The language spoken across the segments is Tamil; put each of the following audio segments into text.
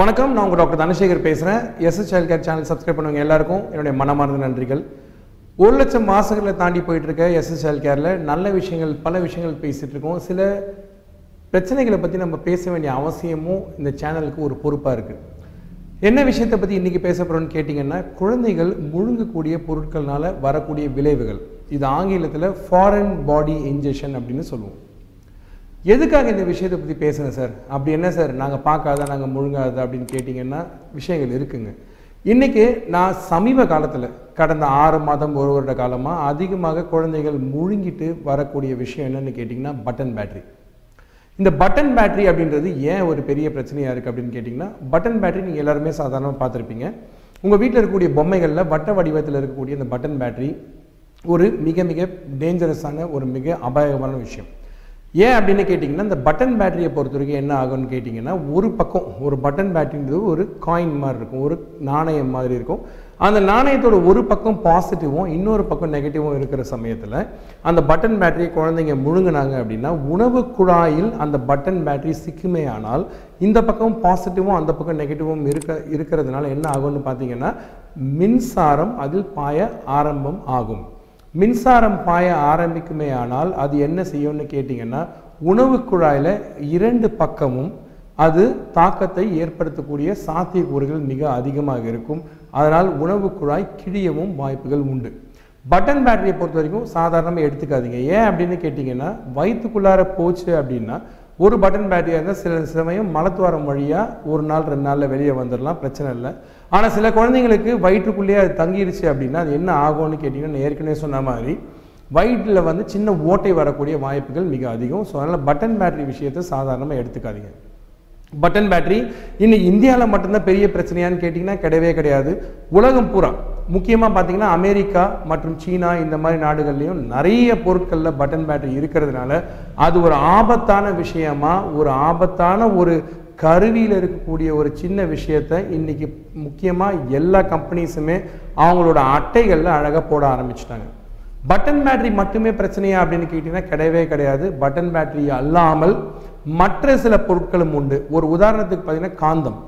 வணக்கம், நான் உங்கள் டாக்டர் தனசேகர் பேசுகிறேன். SSL Care சேனல் சப்ஸ்கிரைப் பண்ணுவங்க எல்லாருக்கும் என்னுடைய மனமார்ந்த நன்றிகள். 1 லட்சம் மாதங்களை தாண்டி போயிட்டுருக்க SSL Careல நல்ல விஷயங்கள், பல விஷயங்கள் பேசிகிட்ருக்கோம். சில பிரச்சனைகளை பற்றி நம்ம பேச வேண்டிய அவசியமும் இந்த சேனலுக்கு ஒரு பொறுப்பாக இருக்குது. என்ன விஷயத்தை பற்றி இன்றைக்கி பேச போகிறோன்னு கேட்டிங்கன்னா, குழந்தைகள் முழுங்கக்கூடிய பொருட்கள்னால் வரக்கூடிய விளைவுகள். இது ஆங்கிலத்தில் ஃபாரின் பாடி இன்ஜெக்ஷன் அப்படின்னு சொல்லுவோம். எதுக்காக இந்த விஷயத்தை பற்றி பேசுகிறேன் சார், அப்படி என்ன சார் நாங்கள் பார்க்காத, நாங்கள் முழுங்காத அப்படின்னு கேட்டிங்கன்னா விஷயங்கள் இருக்குங்க. இன்றைக்கி நான் சமீப காலத்தில் கடந்த 6 மாதம் 1 வருட காலமாக அதிகமாக குழந்தைகள் முழுங்கிட்டு வரக்கூடிய விஷயம் என்னென்னு கேட்டிங்கன்னா, பட்டன் பேட்டரி. இந்த பட்டன் பேட்டரி அப்படின்றது ஏன் ஒரு பெரிய பிரச்சனையாக இருக்குது அப்படின்னு கேட்டிங்கன்னா, பட்டன் பேட்டரி நீங்கள் எல்லாருமே சாதாரணமாக பார்த்துருப்பீங்க. உங்கள் வீட்டில் இருக்கக்கூடிய பொம்மைகளில் வட்ட வடிவத்தில் இருக்கக்கூடிய இந்த பட்டன் பேட்டரி ஒரு மிக மிக டேஞ்சரஸான, ஒரு மிக அபாயகமான விஷயம். ஏன் அப்படின்னு கேட்டிங்கன்னா, இந்த பட்டன் பேட்டரியை பொறுத்த வரைக்கும் என்ன ஆகும்னு கேட்டிங்கன்னா, ஒரு பக்கம் ஒரு பட்டன் பேட்டரின்றது ஒரு காயின் மாதிரி இருக்கும், ஒரு நாணயம் மாதிரி இருக்கும். அந்த நாணயத்தோட ஒரு பக்கம் பாசிட்டிவும் இன்னொரு பக்கம் நெகட்டிவும் இருக்கிற சமயத்தில் அந்த பட்டன் பேட்டரியை குழந்தைங்க முழுங்கினாங்க அப்படின்னா, உணவு குழாயில் அந்த பட்டன் பேட்டரி சிக்குமே. ஆனால் இந்த பக்கம் பாசிட்டிவும் அந்த பக்கம் நெகட்டிவும் இருக்கிறதுனால என்ன ஆகும்னு பார்த்தீங்கன்னா, மின்சாரம் அதில் பாய ஆரம்பம் ஆகும். மின்சாரம் பாய ஆரம்பிக்குமே. ஆனால் அது என்ன செய்யும்னு கேட்டிங்கன்னா, உணவு குழாயில் 2 பக்கமும் அது தாக்கத்தை ஏற்படுத்தக்கூடிய சாத்தியக்கூறுகள் மிக அதிகமாக இருக்கும். அதனால் உணவு குழாய் கிழியவும் வாய்ப்புகள் உண்டு. பட்டன் பேட்டரியை பொறுத்த வரைக்கும் சாதாரணமாக எடுத்துக்காதீங்க. ஏன் அப்படின்னு கேட்டிங்கன்னா, வயிற்றுக்குள்ளார போச்சு அப்படின்னா, ஒரு பட்டன் பேட்டரியாக இருந்தால் சில சமயம் மலத்துவாரம் வழியாக 1 நாள் 2 நாளில் வெளியே வந்துடலாம், பிரச்சனை இல்லை. ஆனால் சில குழந்தைங்களுக்கு வயிற்றுக்குள்ளேயே அது தங்கிடுச்சு அப்படின்னா அது என்ன ஆகும்னு கேட்டிங்கன்னா, ஏற்கனவே சொன்ன மாதிரி வயிற்றில் வந்து சின்ன ஓட்டை வரக்கூடிய வாய்ப்புகள் மிக அதிகம். ஸோ அதனால் பட்டன் பேட்டரி விஷயத்தை சாதாரணமாக எடுத்துக்காதீங்க. பட்டன் பேட்டரி இன்னைக்கு இந்தியாவில் மட்டும்தான் பெரிய பிரச்சனையான்னு கேட்டிங்கன்னா கிடையவே கிடையாது. உலகம் பூரா முக்கியமாக பார்த்திங்கன்னா அமெரிக்கா மற்றும் சீனா இந்த மாதிரி நாடுகள்லேயும் நிறைய பொருட்களில் பட்டன் பேட்டரி இருக்கிறதுனால அது ஒரு ஆபத்தான விஷயமா, ஒரு ஆபத்தான ஒரு கருவியில் இருக்கக்கூடிய ஒரு சின்ன விஷயத்தை இன்றைக்கி முக்கியமாக எல்லா கம்பெனிஸுமே அவங்களோட அட்டைகளில் அழகாக போட ஆரம்பிச்சிட்டாங்க. பட்டன் பேட்டரி மட்டுமே பிரச்சனையா அப்படின்னு கேட்டிங்கன்னா கிடையவே கிடையாது. பட்டன் பேட்டரி அல்லாமல் மற்ற சில பொருட்களும் உண்டு. ஒரு உதாரணத்துக்கு பார்த்திங்கன்னா, காந்தம்,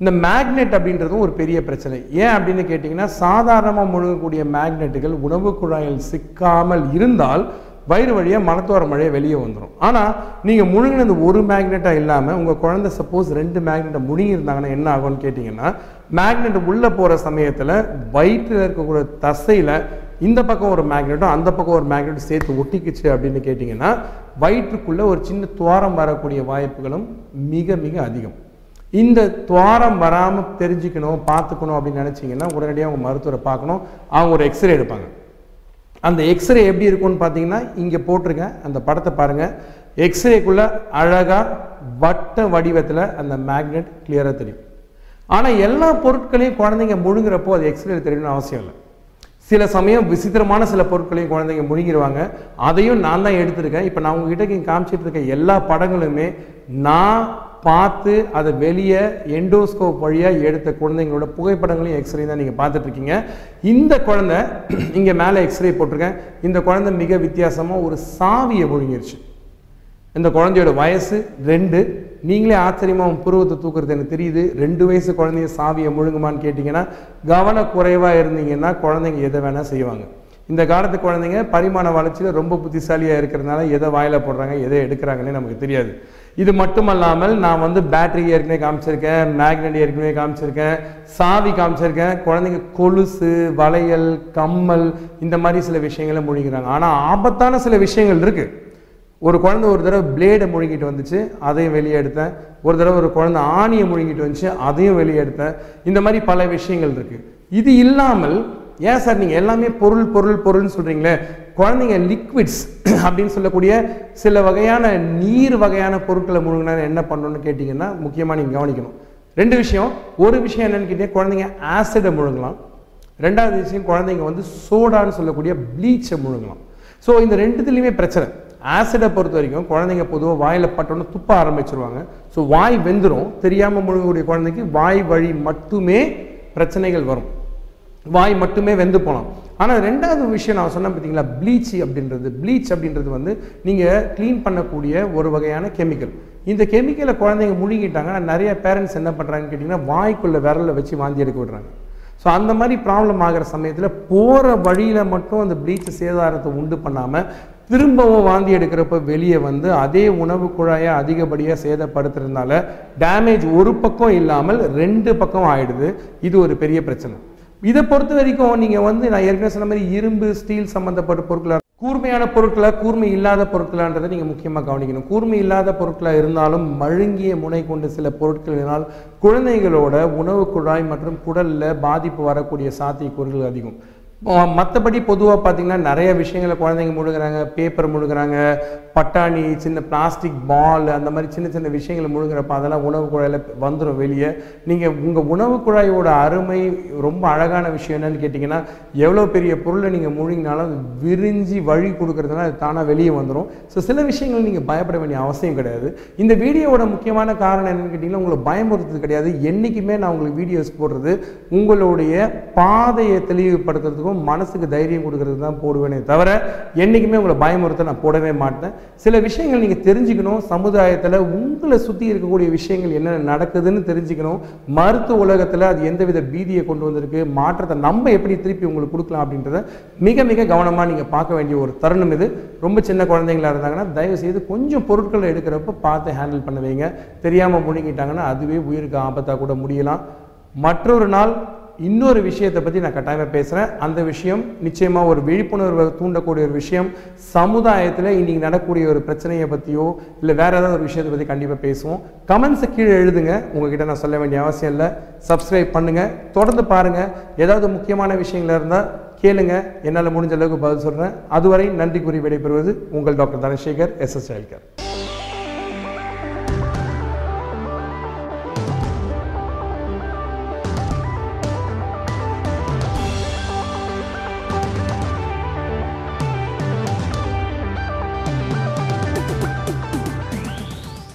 இந்த மேக்னெட் அப்படின்றதும் ஒரு பெரிய பிரச்சனை. ஏன் அப்படின்னு கேட்டிங்கன்னா, சாதாரணமாக முழுங்கக்கூடிய மேக்னெட்டுகள் உணவு குழாயில் சிக்காமல் இருந்தால் வயிறு வழியாக மலத்துவாரம் வழியாக வெளியே வந்துடும். ஆனால் நீங்கள் முழுங்கினது ஒரு மேக்னெட்டாக இல்லாமல் உங்கள் குழந்தை சப்போஸ் 2 மேக்னெட்டை முழுங்கியிருந்தாங்கன்னா என்ன ஆகும்னு கேட்டிங்கன்னா, மேக்னெட் உள்ளே போகிற சமயத்தில் வயிற்றில் இருக்கக்கூடிய தசையில் இந்த பக்கம் ஒரு மேக்னெட்டும் அந்த பக்கம் ஒரு மேக்னெட்டும் சேர்த்து ஒட்டிக்குச்சு அப்படின்னு கேட்டிங்கன்னா, வயிற்றுக்குள்ளே ஒரு சின்ன துவாரம் வரக்கூடிய வாய்ப்புகளும் மிக மிக அதிகம். இந்த துவாரம் வராமல் தெரிஞ்சுக்கணும், பார்த்துக்கணும் அப்படின்னு நினச்சிங்கன்னா உடனடியாக அவங்க மருத்துவரை பார்க்கணும். அவங்க ஒரு எக்ஸ்ரே எடுப்பாங்க. அந்த எக்ஸ்ரே எப்படி இருக்கும்னு பார்த்தீங்கன்னா, இங்கே போட்டிருக்கேன் அந்த படத்தை பாருங்கள். எக்ஸ்ரேக்குள்ளே அழகாக வட்ட வடிவத்தில் அந்த மேக்னெட் கிளியராக தெரியும். ஆனால் எல்லா பொருட்களையும் குழந்தைங்க முழுங்குறப்போ அது எக்ஸ்ரேல தெரியணும்னு அவசியம் இல்லை. சில சமயம் விசித்திரமான சில பொருட்களையும் குழந்தைங்க முழுங்கிடுவாங்க. அதையும் நான் தான் எடுத்திருக்கேன். இப்போ நான் உங்ககிட்ட காமிச்சிட்டு இருக்க எல்லா படங்களுமே நான் பார்த்து அதை வெளியே எண்டோஸ்கோப் வழியாக எடுத்த குழந்தைங்களோட புகைப்படங்களையும் எக்ஸ்ரே தான் நீங்கள் பார்த்துட்ருக்கீங்க. இந்த குழந்தை இங்கே மேலே எக்ஸ்ரே போட்டிருக்கேன். இந்த குழந்தை மிக வித்தியாசமாக ஒரு சாவியை முழுங்கிருச்சு. இந்த குழந்தையோட வயசு 2. நீங்களே ஆச்சரியமாக புருவத்தை தூக்குறது எனக்கு தெரியுது. 2 வயசு குழந்தைய சாவியை முழுங்குமான்னு கேட்டிங்கன்னா, கவனக்குறைவாக இருந்தீங்கன்னா குழந்தைங்க எதை வேணால் செய்வாங்க. இந்த காலத்து குழந்தைங்க பரிமாண வளர்ச்சியில் ரொம்ப புத்திசாலியாக இருக்கிறதுனால எதை வாயில் போடுறாங்க, எதை எடுக்கிறாங்கன்னே நமக்கு தெரியாது. இது மட்டுமல்லாமல் நான் வந்து பேட்டரி ஏற்கனவே காமிச்சிருக்கேன், மேக்னெட் ஏற்கனவே காமிச்சிருக்கேன், சாவி காமிச்சிருக்கேன். குழந்தைங்க கொலுசு, வளையல், கம்மல் இந்த மாதிரி சில விஷயங்களை முழுங்கிறாங்க. ஆனால் ஆபத்தான சில விஷயங்கள் இருக்குது. ஒரு குழந்தை ஒரு தடவை பிளேடை முழுங்கிட்டு வந்துச்சு, அதையும் வெளியே எடுத்தேன். ஒரு தடவை ஒரு குழந்தை ஆணியை முழுங்கிட்டு வந்துச்சு, அதையும் வெளியே எடுத்தேன். இந்த மாதிரி பல விஷயங்கள் இருக்குது. இது இல்லாமல் ஏன் சார் நீங்கள் எல்லாமே பொருள் பொருள் பொருள்னு சொல்கிறீங்களே, குழந்தைங்க லிக்விட்ஸ் அப்படின்னு சொல்லக்கூடிய சில வகையான நீர் வகையான பொருட்களை முழுங்கினா என்ன பண்ணணும்னு கேட்டிங்கன்னா, முக்கியமாக நீங்கள் கவனிக்கணும் 2 விஷயம். ஒரு விஷயம் என்னென்னு கேட்டிங்கன்னா, குழந்தைங்க ஆசிடை முழுங்கலாம். 2வது விஷயம், குழந்தைங்க வந்து சோடான்னு சொல்லக்கூடிய ப்ளீச்சை முழுங்கலாம். ஸோ இந்த 2த்துலேயுமே பிரச்சனை. ஆசிடை பொறுத்த வரைக்கும் குழந்தைங்க பொதுவாக வாயில் பட்டோன்னு துப்ப ஆரம்பிச்சிருவாங்க. ஸோ வாய் வெந்துடும். தெரியாமல் முழுங்கக்கூடிய குழந்தைக்கு வாய் வழி மட்டுமே பிரச்சனைகள் வரும், வாய் மட்டுமே வெந்து போகலாம். ஆனால் 2வது விஷயம் நான் சொன்னேன் பார்த்தீங்களா, ப்ளீச் அப்படின்றது. ப்ளீச் அப்படின்றது வந்து நீங்கள் க்ளீன் பண்ணக்கூடிய ஒரு வகையான கெமிக்கல். இந்த கெமிக்கலை குழந்தைங்க முழுங்கிட்டாங்கன்னா நிறைய பேரண்ட்ஸ் என்ன பண்ணுறாங்கன்னு கேட்டிங்கன்னா வாய்க்குள்ளே விரலை வச்சு வாந்தி எடுக்க விடுறாங்க. ஸோ அந்த மாதிரி ப்ராப்ளம் ஆகிற சமயத்தில் போகிற வழியில் மட்டும் அந்த ப்ளீச் சேதாரத்தை உண்டு பண்ணாமல் திரும்பவும் வாந்தி எடுக்கிறப்ப வெளியே வந்து அதே உணவு குழாயை அதிகப்படியாக சேதப்படுத்துறதுனால டேமேஜ் ஒரு பக்கம் இல்லாமல் ரெண்டு பக்கம் ஆகிடுது. இது ஒரு பெரிய பிரச்சனை. இதை பொறுத்த வரைக்கும் நீங்கள் வந்து நான் ஏற்கனவே சொன்ன மாதிரி இரும்பு ஸ்டீல் சம்மந்தப்பட்ட பொருட்களாக கூர்மையான பொருட்களாக கூர்மை இல்லாத பொருட்களான்றதை நீங்கள் முக்கியமாக கவனிக்கணும். கூர்மை இல்லாத பொருட்களாக இருந்தாலும் மழுங்கிய முனை கொண்டு சில பொருட்களினால் குழந்தைகளோட உணவு குழாய் மற்றும் குடலில் பாதிப்பு வரக்கூடிய சாத்தியக்கூறுகள் அதிகம். மற்றபடி பொதுவாக பார்த்திங்கன்னா நிறைய விஷயங்களை குழந்தைங்க முழுகிறாங்க, பேப்பர் முழுகிறாங்க, பட்டாணி, சின்ன பிளாஸ்டிக் பால், அந்த மாதிரி சின்ன சின்ன விஷயங்களை முழுகிறப்ப அதெல்லாம் உணவு குழாயில் வந்துடும் வெளியே. நீங்கள் உங்கள் உணவு குழாயோட அருமை ரொம்ப அழகான விஷயம் என்னன்னு கேட்டிங்கன்னா எவ்வளோ பெரிய பொருளை நீங்கள் முழுங்கினாலும் விரிஞ்சி வழி கொடுக்குறதுனால அது தானாக வெளியே வந்துடும். ஸோ சில விஷயங்கள் நீங்கள் பயப்பட வேண்டிய அவசியம் கிடையாது. இந்த வீடியோவோட முக்கியமான காரணம் என்னென்னு கேட்டிங்கன்னா உங்களை பயமுறுத்துறது கிடையாது. என்றைக்குமே நான் உங்களுக்கு வீடியோஸ் போடுறது உங்களுடைய பாதையை தெளிவுபடுத்துறதுக்கும் மனசுக்கு தைரியம் கொடுக்கறதுக்கு தான் போடுவேனே தவிர என்றைக்குமே உங்களை பயமுறுத்த நான் போடவே மாட்டேன். சில விஷயங்கள் நீங்கள் தெரிஞ்சுக்கணும். சமுதாயத்தில் உங்களை சுற்றி இருக்கக்கூடிய விஷயங்கள் என்னென்ன நடக்குதுன்னு தெரிஞ்சுக்கணும். மருத்துவ உலகத்தில் அது எந்தவித பீதியை கொண்டு வந்திருக்கு, மாற்றத்தை நம்ம எப்படி திருப்பி உங்களுக்கு கொடுக்கலாம் அப்படின்றத மிக மிக கவனமாக நீங்கள் பார்க்க வேண்டிய ஒரு தருணம் இது. ரொம்ப சின்ன குழந்தைங்களா இருந்தாங்கன்னா தயவுசெய்து கொஞ்சம் பொருட்களை எடுக்கிறப்ப பார்த்து ஹேண்டில் பண்ண வைங்க. தெரியாமல் முழுங்கிட்டாங்கன்னா அதுவே உயிருக்கு ஆபத்தாக கூட முடியலாம். மற்றொரு நாள் இன்னொரு விஷயத்தை பற்றி நான் கட்டாயமாக பேசுகிறேன். அந்த விஷயம் நிச்சயமாக ஒரு விழிப்புணர்வை தூண்டக்கூடிய ஒரு விஷயம். சமுதாயத்தில் இன்றைக்கி நடக்கக்கூடிய ஒரு பிரச்சனையை பற்றியோ இல்லை வேறு ஏதாவது ஒரு விஷயத்தை பற்றி கண்டிப்பாக பேசுவோம். கமெண்ட்ஸை கீழே எழுதுங்க. உங்கள்கிட்ட நான் சொல்ல வேண்டிய அவசியம் இல்லை. சப்ஸ்கிரைப் பண்ணுங்கள், தொடர்ந்து பாருங்கள். ஏதாவது முக்கியமான விஷயங்கள் இருந்தால் கேளுங்க. என்னால் முடிஞ்ச அளவுக்கு பதில் சொல்கிறேன். அதுவரை நன்றி கூறி விடைபெறுவது உங்கள் டாக்டர் தனசேகர், SSL Care.